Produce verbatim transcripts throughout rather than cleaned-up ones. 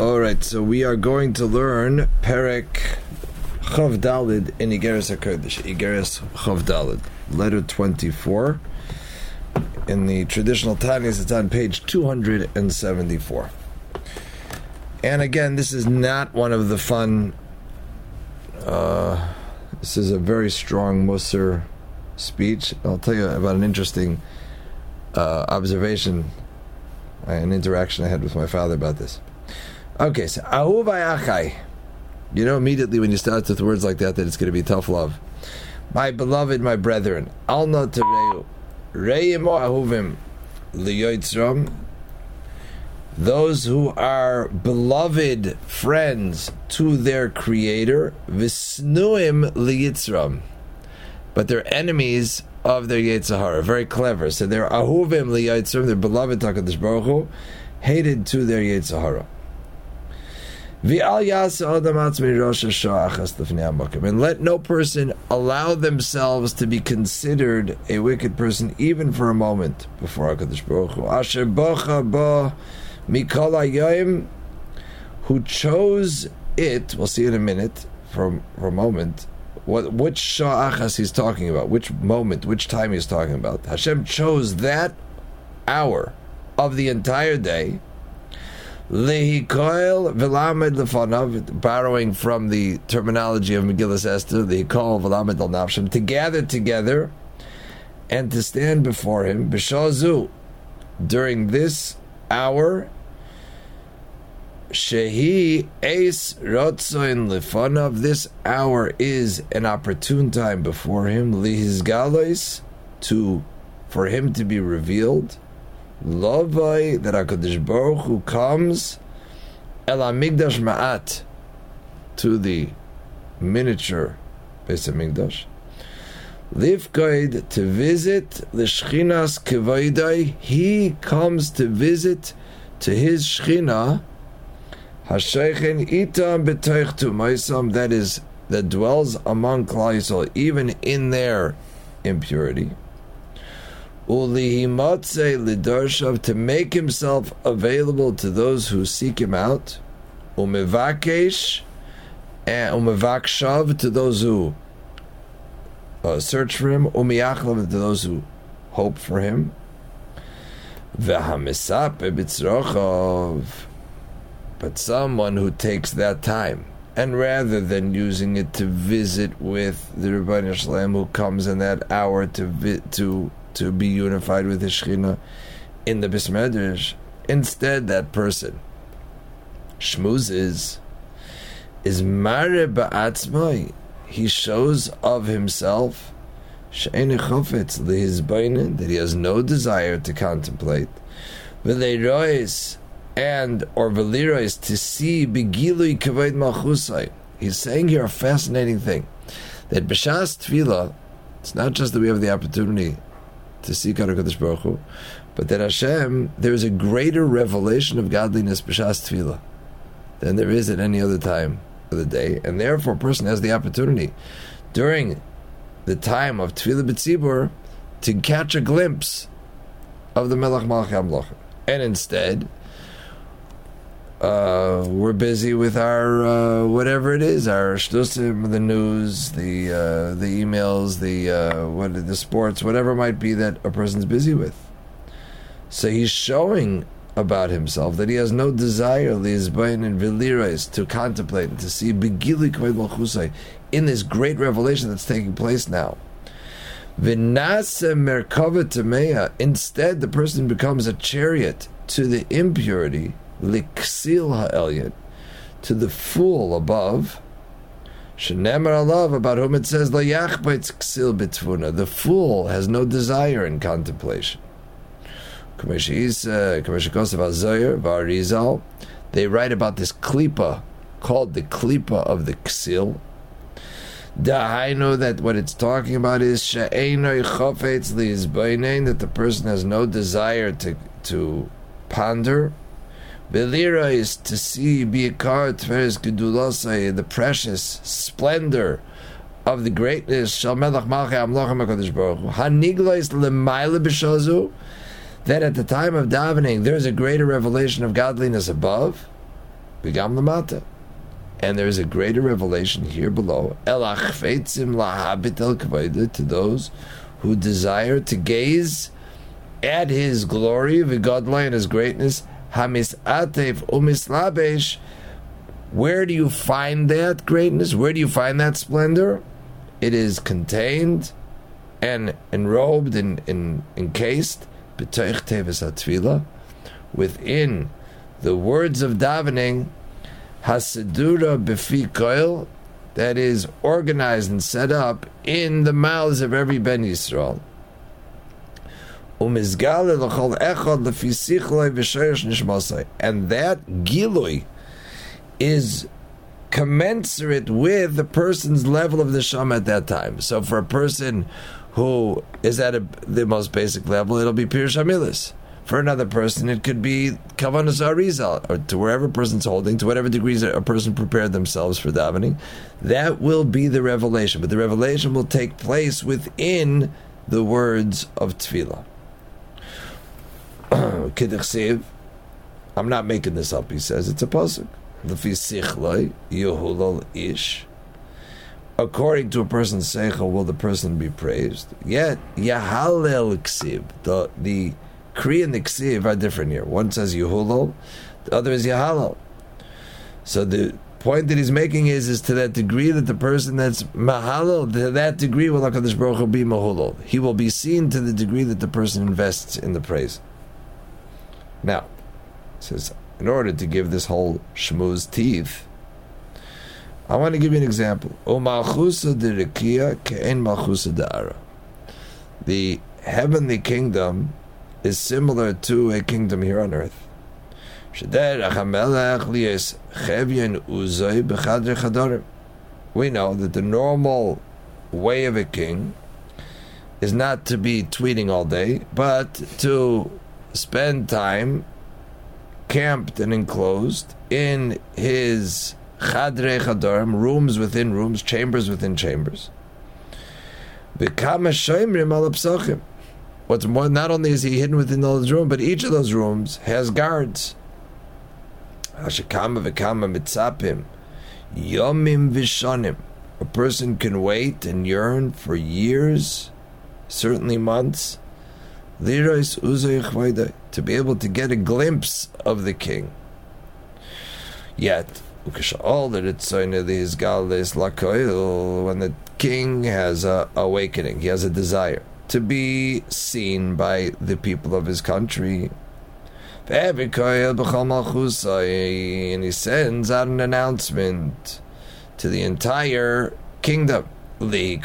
Alright, so we are going to learn Perek Chavdalid in Igeres HaKodesh. Igeres Chavdalid, letter twenty-four. In the traditional Tanis, it's on page two hundred seventy-four. And again, this is not one of the fun... Uh, this is a very strong Musar speech. I'll tell you about an interesting uh, observation, an interaction I had with my father about this. Okay, so Ahuvai Achai. You know immediately when you start with words like that that it's going to be tough love. My beloved, my brethren, Alna Tereyu, Reim O Ahuvim, Liyotzrom. Those who are beloved friends to their Creator, Visnuim liyitzram, but they're enemies of their Yetzirah. Very clever. So they're ahuvim liyitzram, they're beloved to HaKadosh Baruch Hu, hated to their Yetzirah. And let no person allow themselves to be considered a wicked person, even for a moment, before HaKadosh Baruch Hu. Asher bocha bo Mikol HaYoim, who chose it, we'll see in a minute, for, for a moment, what which sha'achas he's talking about, which moment, which time he's talking about. Hashem chose that hour of the entire day, Lehikoil Velamed Lefanav, borrowing from the terminology of Megillus Esther, Lehikoil Velamed Al Nafshim, to gather together and to stand before him, B'shazu, during this hour, Shehi Eis Rotzoin Lefanav, this hour is an opportune time before him, Lihizgalois, to for him to be revealed, Lovai, that HaKadosh Baruch Hu comes, El HaMikdash Ma'at, to the miniature Beis HaMikdash, Lifkaid, to visit the Shekhinah's Kevaidai. He comes to visit to his Shekhinah, Hashechen Itam B'Teich Tumaisam, that is, that dwells among Klal Yisrael, even in their impurity. Ulihimatze Lidarshav, to make himself available to those who seek him out. Umevakesh, Umevakshav, to those who Uh, search for him, umiyachlav, to those who hope for him, but someone who takes that time, and rather than using it to visit with the Ribbono Shel Olam, who comes in that hour to vi- to to be unified with his Shekhinah in the Besmedrash, instead that person shmuz is is mare ba'atzmai. He shows of himself that he has no desire to contemplate, and or to see. He's saying here a fascinating thing, that b'shas tefillah, it's not just that we have the opportunity to seek HaKadosh Baruch Hu, but that Hashem, there is a greater revelation of godliness b'shas tefillah than there is at any other time of the day, and therefore a person has the opportunity during the time of Tefillah B'Tzibur to catch a glimpse of the Melach Ma'achem Loch, and instead uh, we're busy with our uh, whatever it is, our shtusim, the news, the uh, the emails, the uh, what the sports, whatever it might be that a person's busy with. So he's showing about himself that he has no desire to contemplate and to see in this great revelation that's taking place now. Instead, the person becomes a chariot to the impurity, to the fool above, about whom it says, the fool has no desire in contemplation. They write about this klipa, called the klipa of the ksil. Dahainu, that what it's talking about is that the person has no desire to to ponder. Velira is to see the precious splendor of the greatness that at the time of davening, there's a greater revelation of godliness above. V'gam l'mata. And there is a greater revelation here below. To those who desire to gaze at his glory, the godly and his greatness. Where do you find that greatness? Where do you find that splendor? It is contained and enrobed and, and encased within the words of davening, Hasidura Befi Koil, that is organized and set up in the mouths of every Ben Yisrael. And that Gilui is commensurate with the person's level of neshama at that time. So for a person who is at a, the most basic level, it'll be Pirush HaMilos. For another person, it could be Kavanas Harizal, or to wherever person's holding, to whatever degrees a person prepared themselves for davening. That will be the revelation. But the revelation will take place within the words of Tefillah. I'm not making this up, he says. It's a pasuk. According to a person's seichel, will the person be praised? Yet, Yahalel Ksiv, the, the Kri and the Ksiv are different here. One says Yehulol, the other is Yahalal. So the point that he's making is, is to that degree that the person that's Mahalal, to that degree will HaKadosh Baruch Hu be Mahulol. He will be seen to the degree that the person invests in the praise. Now, it says, in order to give this whole shmuz teeth, I want to give you an example. O malchusa de'rikiyah ke'en malchusa de'ara. The heavenly kingdom is similar to a kingdom here on earth. We know that the normal way of a king is not to be tweeting all day, but to spend time camped and enclosed in his chadre chadorim, rooms within rooms, chambers within chambers. What's more, not only is he hidden within those rooms, but each of those rooms has guards. A person can wait and yearn for years, certainly months, to be able to get a glimpse of the king. Yet, when the king has an awakening, he has a desire to be seen by the people of his country, and he sends out an announcement to the entire kingdom, to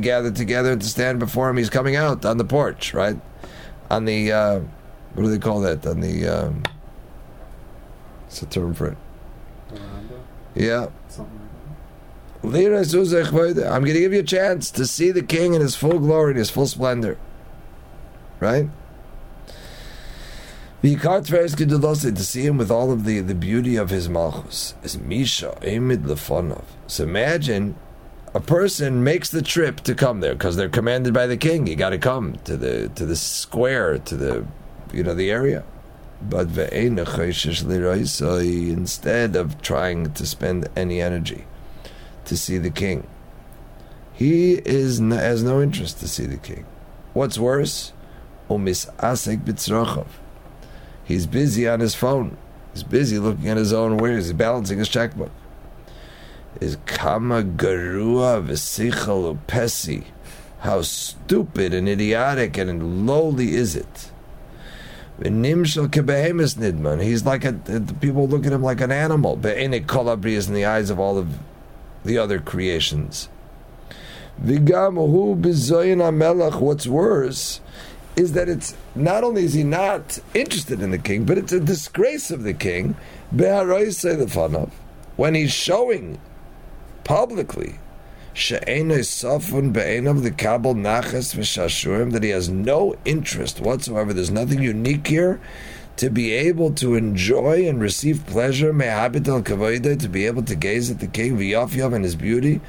gather together, to stand before him. He's coming out on the porch, right? On the, uh, what do they call that? On the, um, what's the term for it? Yeah. I'm going to give you a chance to see the king in his full glory, in his full splendor. Right? To see him with all of the, the beauty of his malchus. Is Misha, Amid Lefonov. So imagine a person makes the trip to come there because they're commanded by the king. You got to come to the to the square, to the you know the area. But instead of trying to spend any energy to see the king, he is has no interest to see the king. What's worse, he's busy on his phone. He's busy looking at his own wares. He's balancing his checkbook. Is kama garua v'sichel upesi. How stupid and idiotic and lowly is it? V'nimshel kebehemis nidman. He's like a, the people look at him like an animal. Be'enik kolabri is in the eyes of all of the other creations. V'gam hu b'zoyin hamelach. What's worse is that it's not only is he not interested in the king, but it's a disgrace of the king. Be'haroisei lefanav. When he's showing publicly that he has no interest whatsoever, there's nothing unique here, to be able to enjoy and receive pleasure, to be able to gaze at the king and his beauty,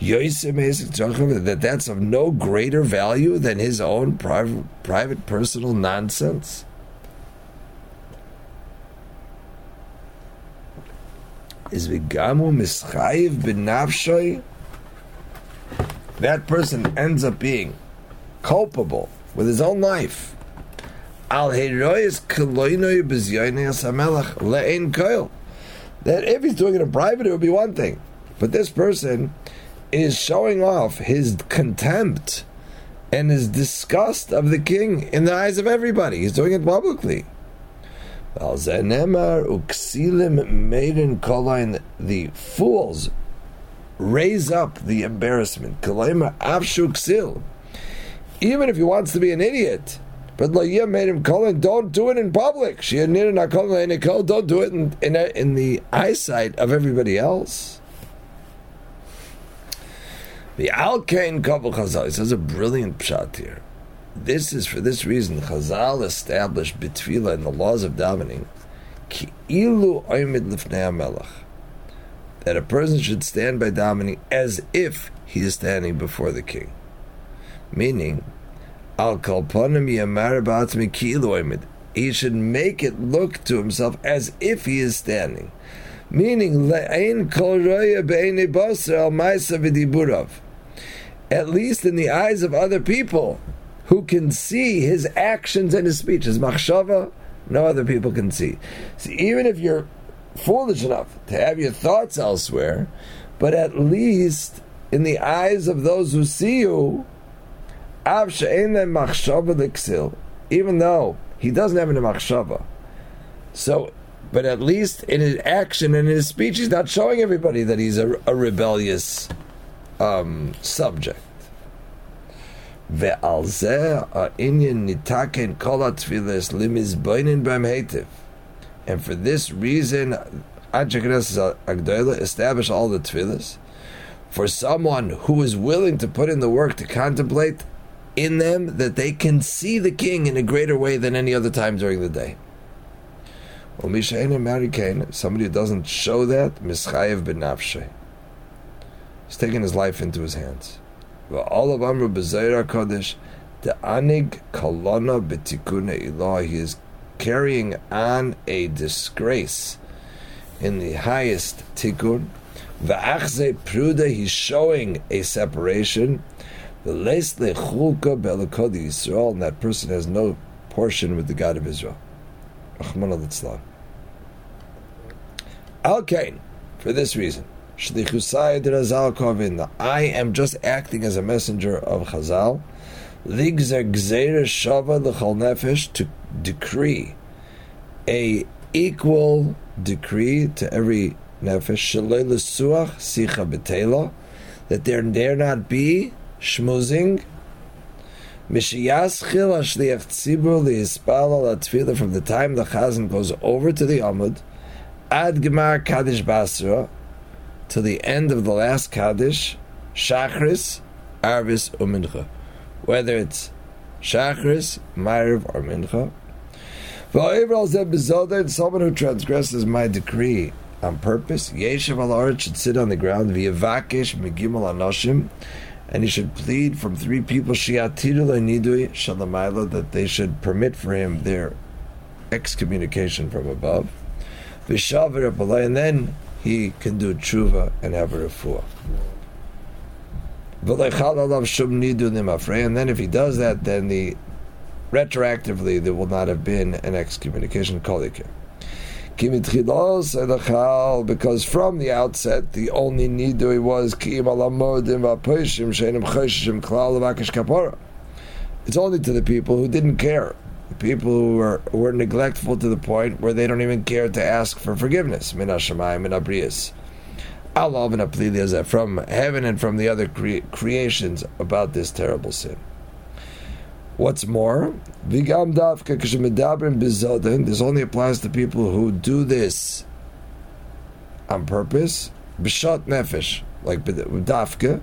that that's of no greater value than his own private, private personal nonsense. is v'gamu mischayiv b'nafshoy. That person ends up being culpable with his own life. Al herois k'loinoy b'zyoynei asamelach le'ein koil. That if he's doing it in private, it would be one thing. But this person is showing off his contempt and his disgust of the king in the eyes of everybody. He's doing it publicly. The fools raise up the embarrassment. Even if he wants to be an idiot, but made him call and don't do it in public. Don't do it in, in, in the eyesight of everybody else. The Al-Kain Kabul Chazal, he says a brilliant pshat here. This is for this reason, Chazal established B'Tefillah and the laws of davening, Ki'ilu Oymid Lifnei HaMelech, that a person should stand by davening as if he is standing before the king. Meaning, Al-Kalponim Yamar Ba'atzmi Ki'ilu Oymid, he should make it look to himself as if he is standing. Meaning, Le'ein Kol Roya Be'enei Basar Al Ma'isa V'Diburav, at least in the eyes of other people who can see his actions and his speech. His machshava, no other people can see. See, even if you're foolish enough to have your thoughts elsewhere, but at least in the eyes of those who see you, av she'ein lehem machshava leksil, even though he doesn't have any machshava. So, but at least in his action and in his speech, he's not showing everybody that he's a, a rebellious um, subject. And for this reason, Shekhinah HaGdolah established all the tefillas for someone who is willing to put in the work to contemplate in them that they can see the king in a greater way than any other time during the day. Or Misha Marikain, somebody who doesn't show that, Mischayev ben Nafshe. He's taking his life into his hands. V'alav amru b'zayir HaKodesh, de'anig kalana b'tikune ilah. He is carrying on a disgrace in the highest tikkun. V'achze pruda, he's showing a separation. V'leis lechulka b'elakod Yisrael, and that person has no portion with the God of Israel. Rachman al-Litzlan. Al-Kain, for this reason, I am just acting as a messenger of Chazal to decree a equal decree to every nefesh, that there dare not be shmuzing, from the time the Chazan goes over to the Amud ad Gemar Kaddish Basra, till the end of the last Kaddish, Shachris, Arvis, or Mincha. Whether it's Shachris, Ma'ariv, or Mincha. And someone who transgresses my decree on purpose, Yeshav Alarit, should sit on the ground, V'yavakesh Megimel Anoshim, and he should plead from three people, Shiatiru Le'nidui, Shalamayla, that they should permit for him their excommunication from above. V'shavar Apalai, and then he can do tshuva and have a refuah. And then if he does that, then the retroactively there will not have been an excommunication. Because from the outset, the only nidui was, it's only to the people who didn't care. People who were, were neglectful to the point where they don't even care to ask for forgiveness. Min Hashemayim, min Habriyos. Allah ben Apliliyazeh, from heaven and from the other cre- creations about this terrible sin. What's more, Vigam Davka Kishmedabrim Bizodin, this only applies to people who do this on purpose. B'shat Nefesh, like Davka.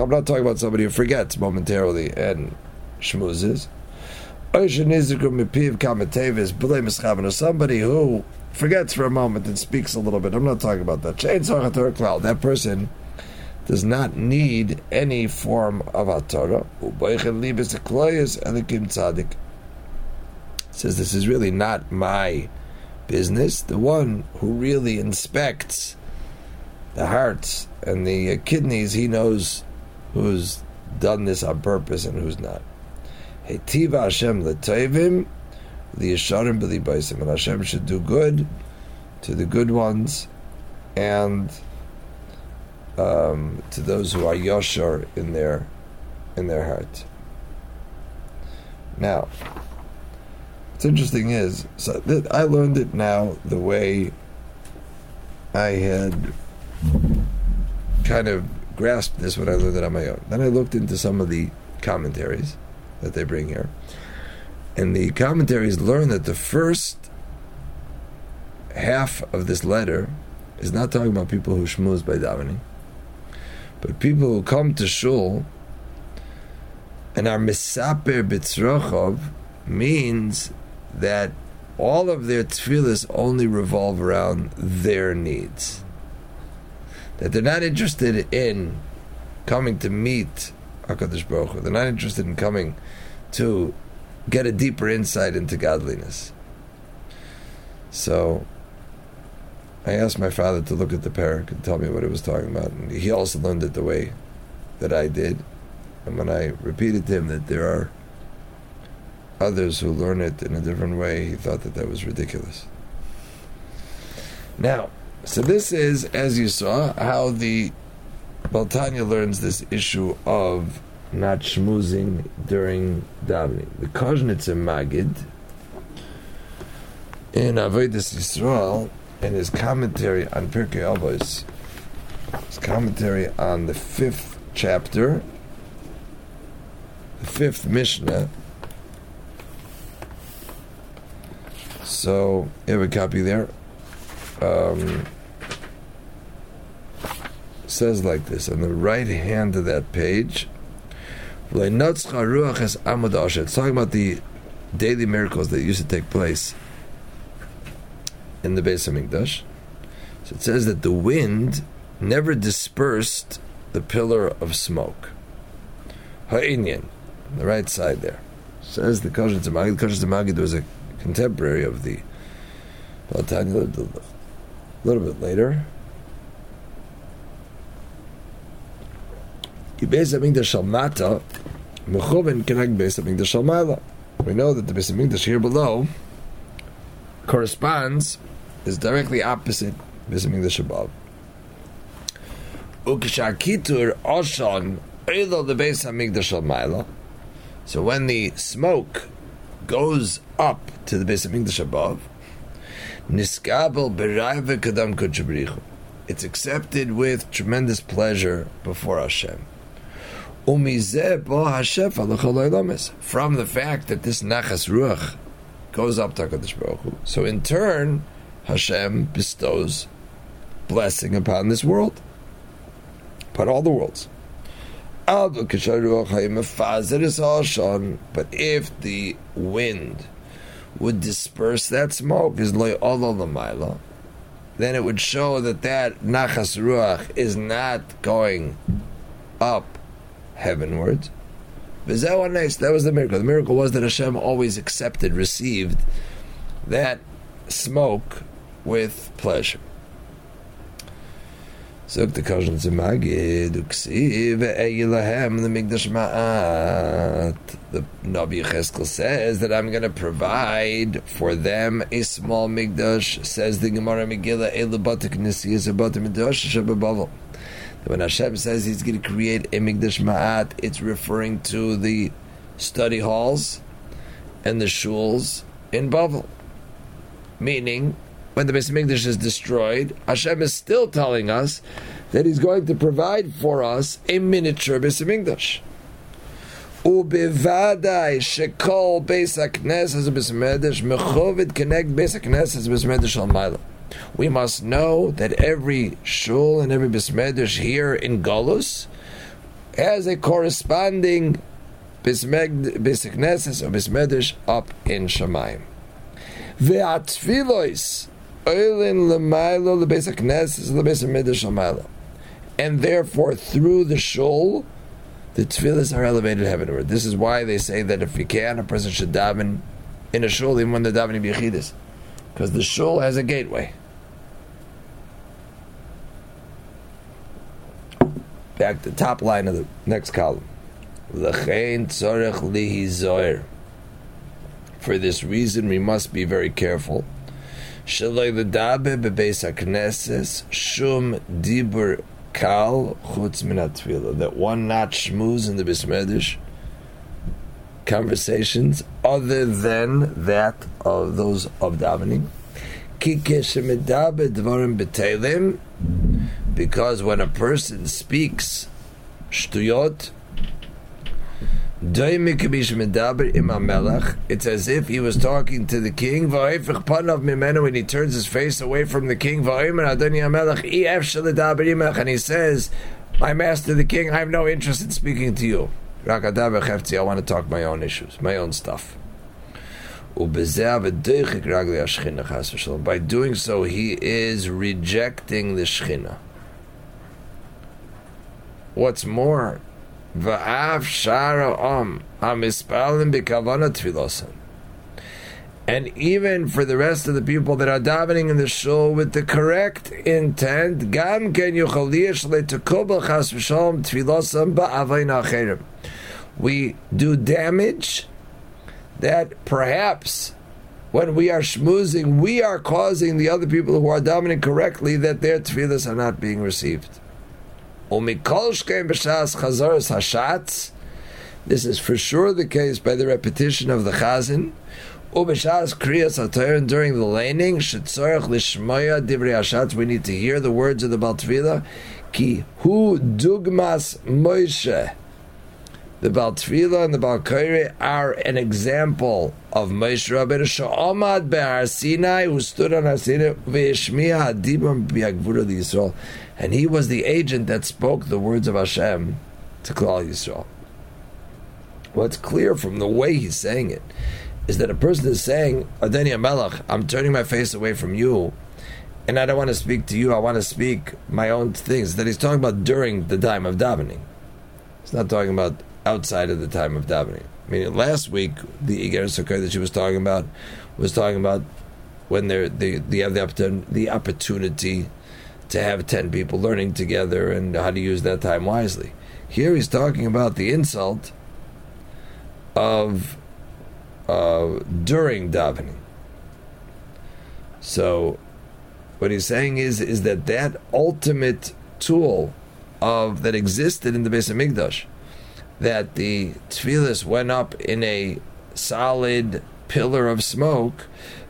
I'm not talking about somebody who forgets momentarily and shmuzes. Somebody who forgets for a moment and speaks a little bit. I'm not talking about that. That person does not need any form of hatorah. It says this is really not my business, the one who really inspects the hearts and the kidneys, he knows who's done this on purpose and who's not. Heitiva Hashem l'toivim liyisharim b'libaysim, and Hashem should do good to the good ones and um, to those who are yashar in their in their heart. Now, what's interesting is so th- I learned it now the way I had kind of grasped this when I learned it on my own. Then I looked into some of the commentaries that they bring here, and the commentaries learn that the first half of this letter is not talking about people who shmuz by davening, but people who come to shul and are misaper b'tzrochov, means that all of their tefillahs only revolve around their needs. That they're not interested in coming to meet HaKadosh Baruch Hu. They're not interested in coming to get a deeper insight into godliness. So I asked my father to look at the parak and tell me what it was talking about. And he also learned it the way that I did. And when I repeated to him that there are others who learn it in a different way, he thought that that was ridiculous. Now, so this is, as you saw, how the Bal Tanya learns this issue of not shmoozing during davening. The Kozhnitzer Maggid in Avodas Yisrael, in his commentary on Perkei Avos, his commentary on the fifth chapter, the fifth Mishnah. So, here we copy there. Um, says like this, on the right hand of that page, it's talking about the daily miracles that used to take place in the Beis HaMikdash. So it says that the wind never dispersed the pillar of smoke. Ha'inyan, on the right side there. Says the Kozhnitzer Maggid. Kozhnitzer Maggid was a contemporary of the Bal Tanya, lived a little bit later. We know that the Beis HaMikdash here below corresponds, is directly opposite Beis HaMikdash above. So when the smoke goes up to the Beis HaMikdash above, it's accepted with tremendous pleasure before Hashem. From the fact that this Nachas Ruach goes up to HaKadosh Baruch Hu, so in turn, Hashem bestows blessing upon this world, upon all the worlds. But if the wind would disperse that smoke, then it would show that that Nachas Ruach is not going up heavenward. That was the miracle. The miracle was that Hashem always accepted, received that smoke with pleasure. So the Kozhnitzer Maggid, the Nabi Cheskel says that I'm going to provide for them a small Mikdash. Says the Gemara Megillah, when Hashem says He's going to create a Mikdash Ma'at, it's referring to the study halls and the shuls in Bavel. Meaning, when the Beis HaMikdash is destroyed, Hashem is still telling us that He's going to provide for us a miniature Beis HaMikdash. Ubivadai shekol Beis HaKnes as a bismedesh mechovid connect Beis HaKnes as a bismedesh almayla. We must know that every shul and every bismedesh here in Golus has a corresponding Beis HaKnes or bismedesh up in Shemayim. Ve'atfilois. And therefore, through the shul, the tefillahs are elevated heavenward. This is why they say that if you can, a person should daven in a shul, even when they're davening b'yechidus, because the shul has a gateway. Back to the top line of the next column. L'chein tzorech lihizoyer. For this reason, we must be very careful. Sheloi l'dabe bebeis hakneses shum dibur kal chutz min hatefila. That one not shmuz in the bismedesh conversations other than that of those of davening. Ki keshemidabe dvarim betelim. Because when a person speaks shtuyot, it's as if he was talking to the king, and he turns his face away from the king, and he says, my master the king, I have no interest in speaking to you. I want to talk my own issues, my own stuff. By doing so, he is rejecting the Shekhinah. What's more, and even for the rest of the people that are davening in the shul with the correct intent, we do damage that perhaps when we are shmoozing, we are causing the other people who are davening correctly that their tefillahs are not being received. This is for sure the case by the repetition of the chazan. And during the laning, we need to hear the words of the Bal Tefila. Ki hu dugmas Moshe. The Bal Tefila and the Bal Kairi are an example of Moshe Rabbeinu she'omad be'Har Sinai, who stood on Har Sinai, ve'yishmi'a hadibam bi'agvura Yisrael. And he was the agent that spoke the words of Hashem to Klal Yisrael. What's clear from the way he's saying it is that a person is saying, Adeni HaMelech, I'm turning my face away from you, and I don't want to speak to you, I want to speak my own things. That he's talking about during the time of davening. He's not talking about outside of the time of davening. I mean, last week, the Igeres HaKodesh that she was talking about was talking about when they they have the, the opportunity to have ten people learning together and how to use that time wisely. Here he's talking about the insult of uh, during davening. So what he's saying is is that that ultimate tool of that existed in the Beis HaMikdash, that the tefillahs went up in a solid pillar of smoke,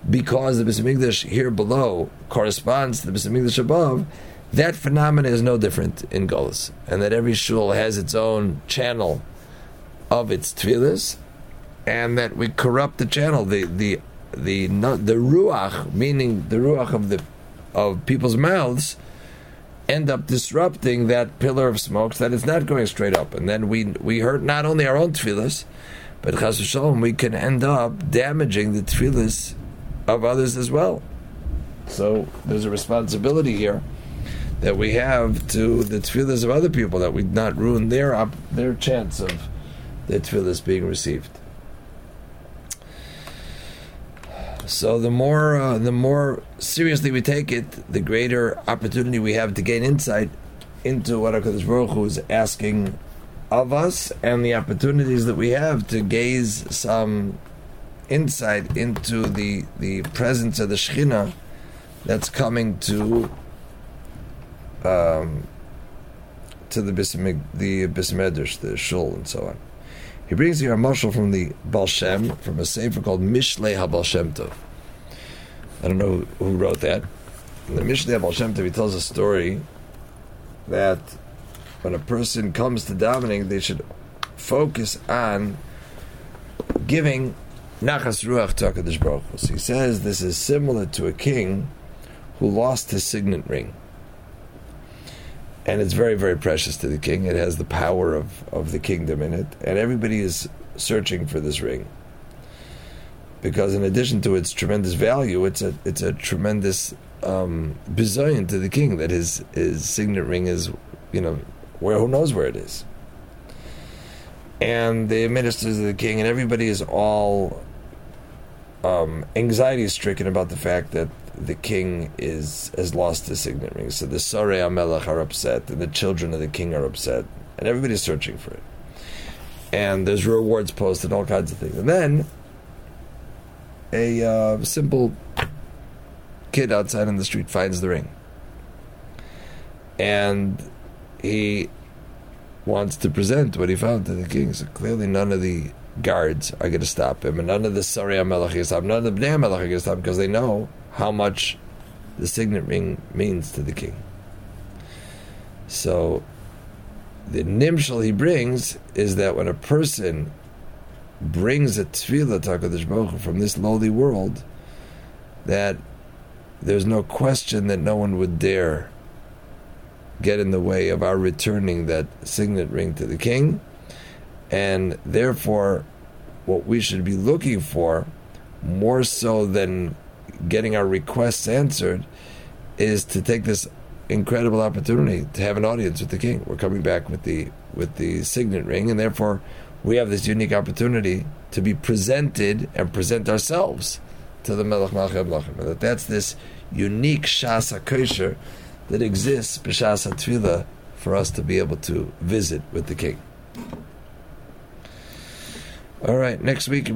because the Beis HaMikdash here below corresponds to the Beis HaMikdash above, that phenomenon is no different in Golus, and that every shul has its own channel of its tefillahs, and that we corrupt the channel, the the the the, the ruach, meaning the ruach of the of people's mouths, end up disrupting that pillar of smoke, so that it's not going straight up, and then we we hurt not only our own tefillahs, but Chas v'Shalom, we can end up damaging the tefillahs of others as well. So there's a responsibility here that we have to the tefillahs of other people, that we not ruin their op- their chance of their tefillahs being received. So the more uh, the more seriously we take it, the greater opportunity we have to gain insight into what HaKadosh Baruch Hu is asking of us, and the opportunities that we have to gaze some insight into the the presence of the Shekhinah that's coming to um, to the Bismig, the Besmedrash, the shul, and so on. He brings here a mashal from the Baal Shem, from a sefer called Mishlei HaBaal Shem Tov. I don't know who wrote that. In the Mishlei HaBaal Shem Tov, he tells a story that when a person comes to davening, they should focus on giving Nachas Ruach to HaKadosh Baruch Hu. So he says this is similar to a king who lost his signet ring. And it's very, very precious to the king. It has the power of, of the kingdom in it. And everybody is searching for this ring, because in addition to its tremendous value, it's a it's a tremendous um, bizayon to the king that his, his signet ring is, you know, where who knows where it is. And the ministers of the king and everybody is all um, anxiety-stricken about the fact that the king is has lost his signet ring. So the Sarei HaMelech are upset, and the children of the king are upset, and everybody's searching for it. And there's rewards posted, all kinds of things. And then a uh, simple kid outside on the street finds the ring. And he wants to present what he found to the king. So clearly none of the guards are going to stop him, and none of the Sarei HaMelech are going to stop him, none of the Bnei HaMelech are going to stop him, because they know how much the signet ring means to the king. So the nimshal he brings is that when a person brings a tefillah to HaKadosh Baruch Hu from this lowly world, that there's no question that no one would dare get in the way of our returning that signet ring to the king. And therefore, what we should be looking for, more so than getting our requests answered, is to take this incredible opportunity to have an audience with the king. We're coming back with the with the signet ring, and therefore we have this unique opportunity to be presented and present ourselves to the Melach Ma'achem Loch. And that that's this unique Shas HaKosher that exists b'Shas HaTefillah for us to be able to visit with the king. All right, next week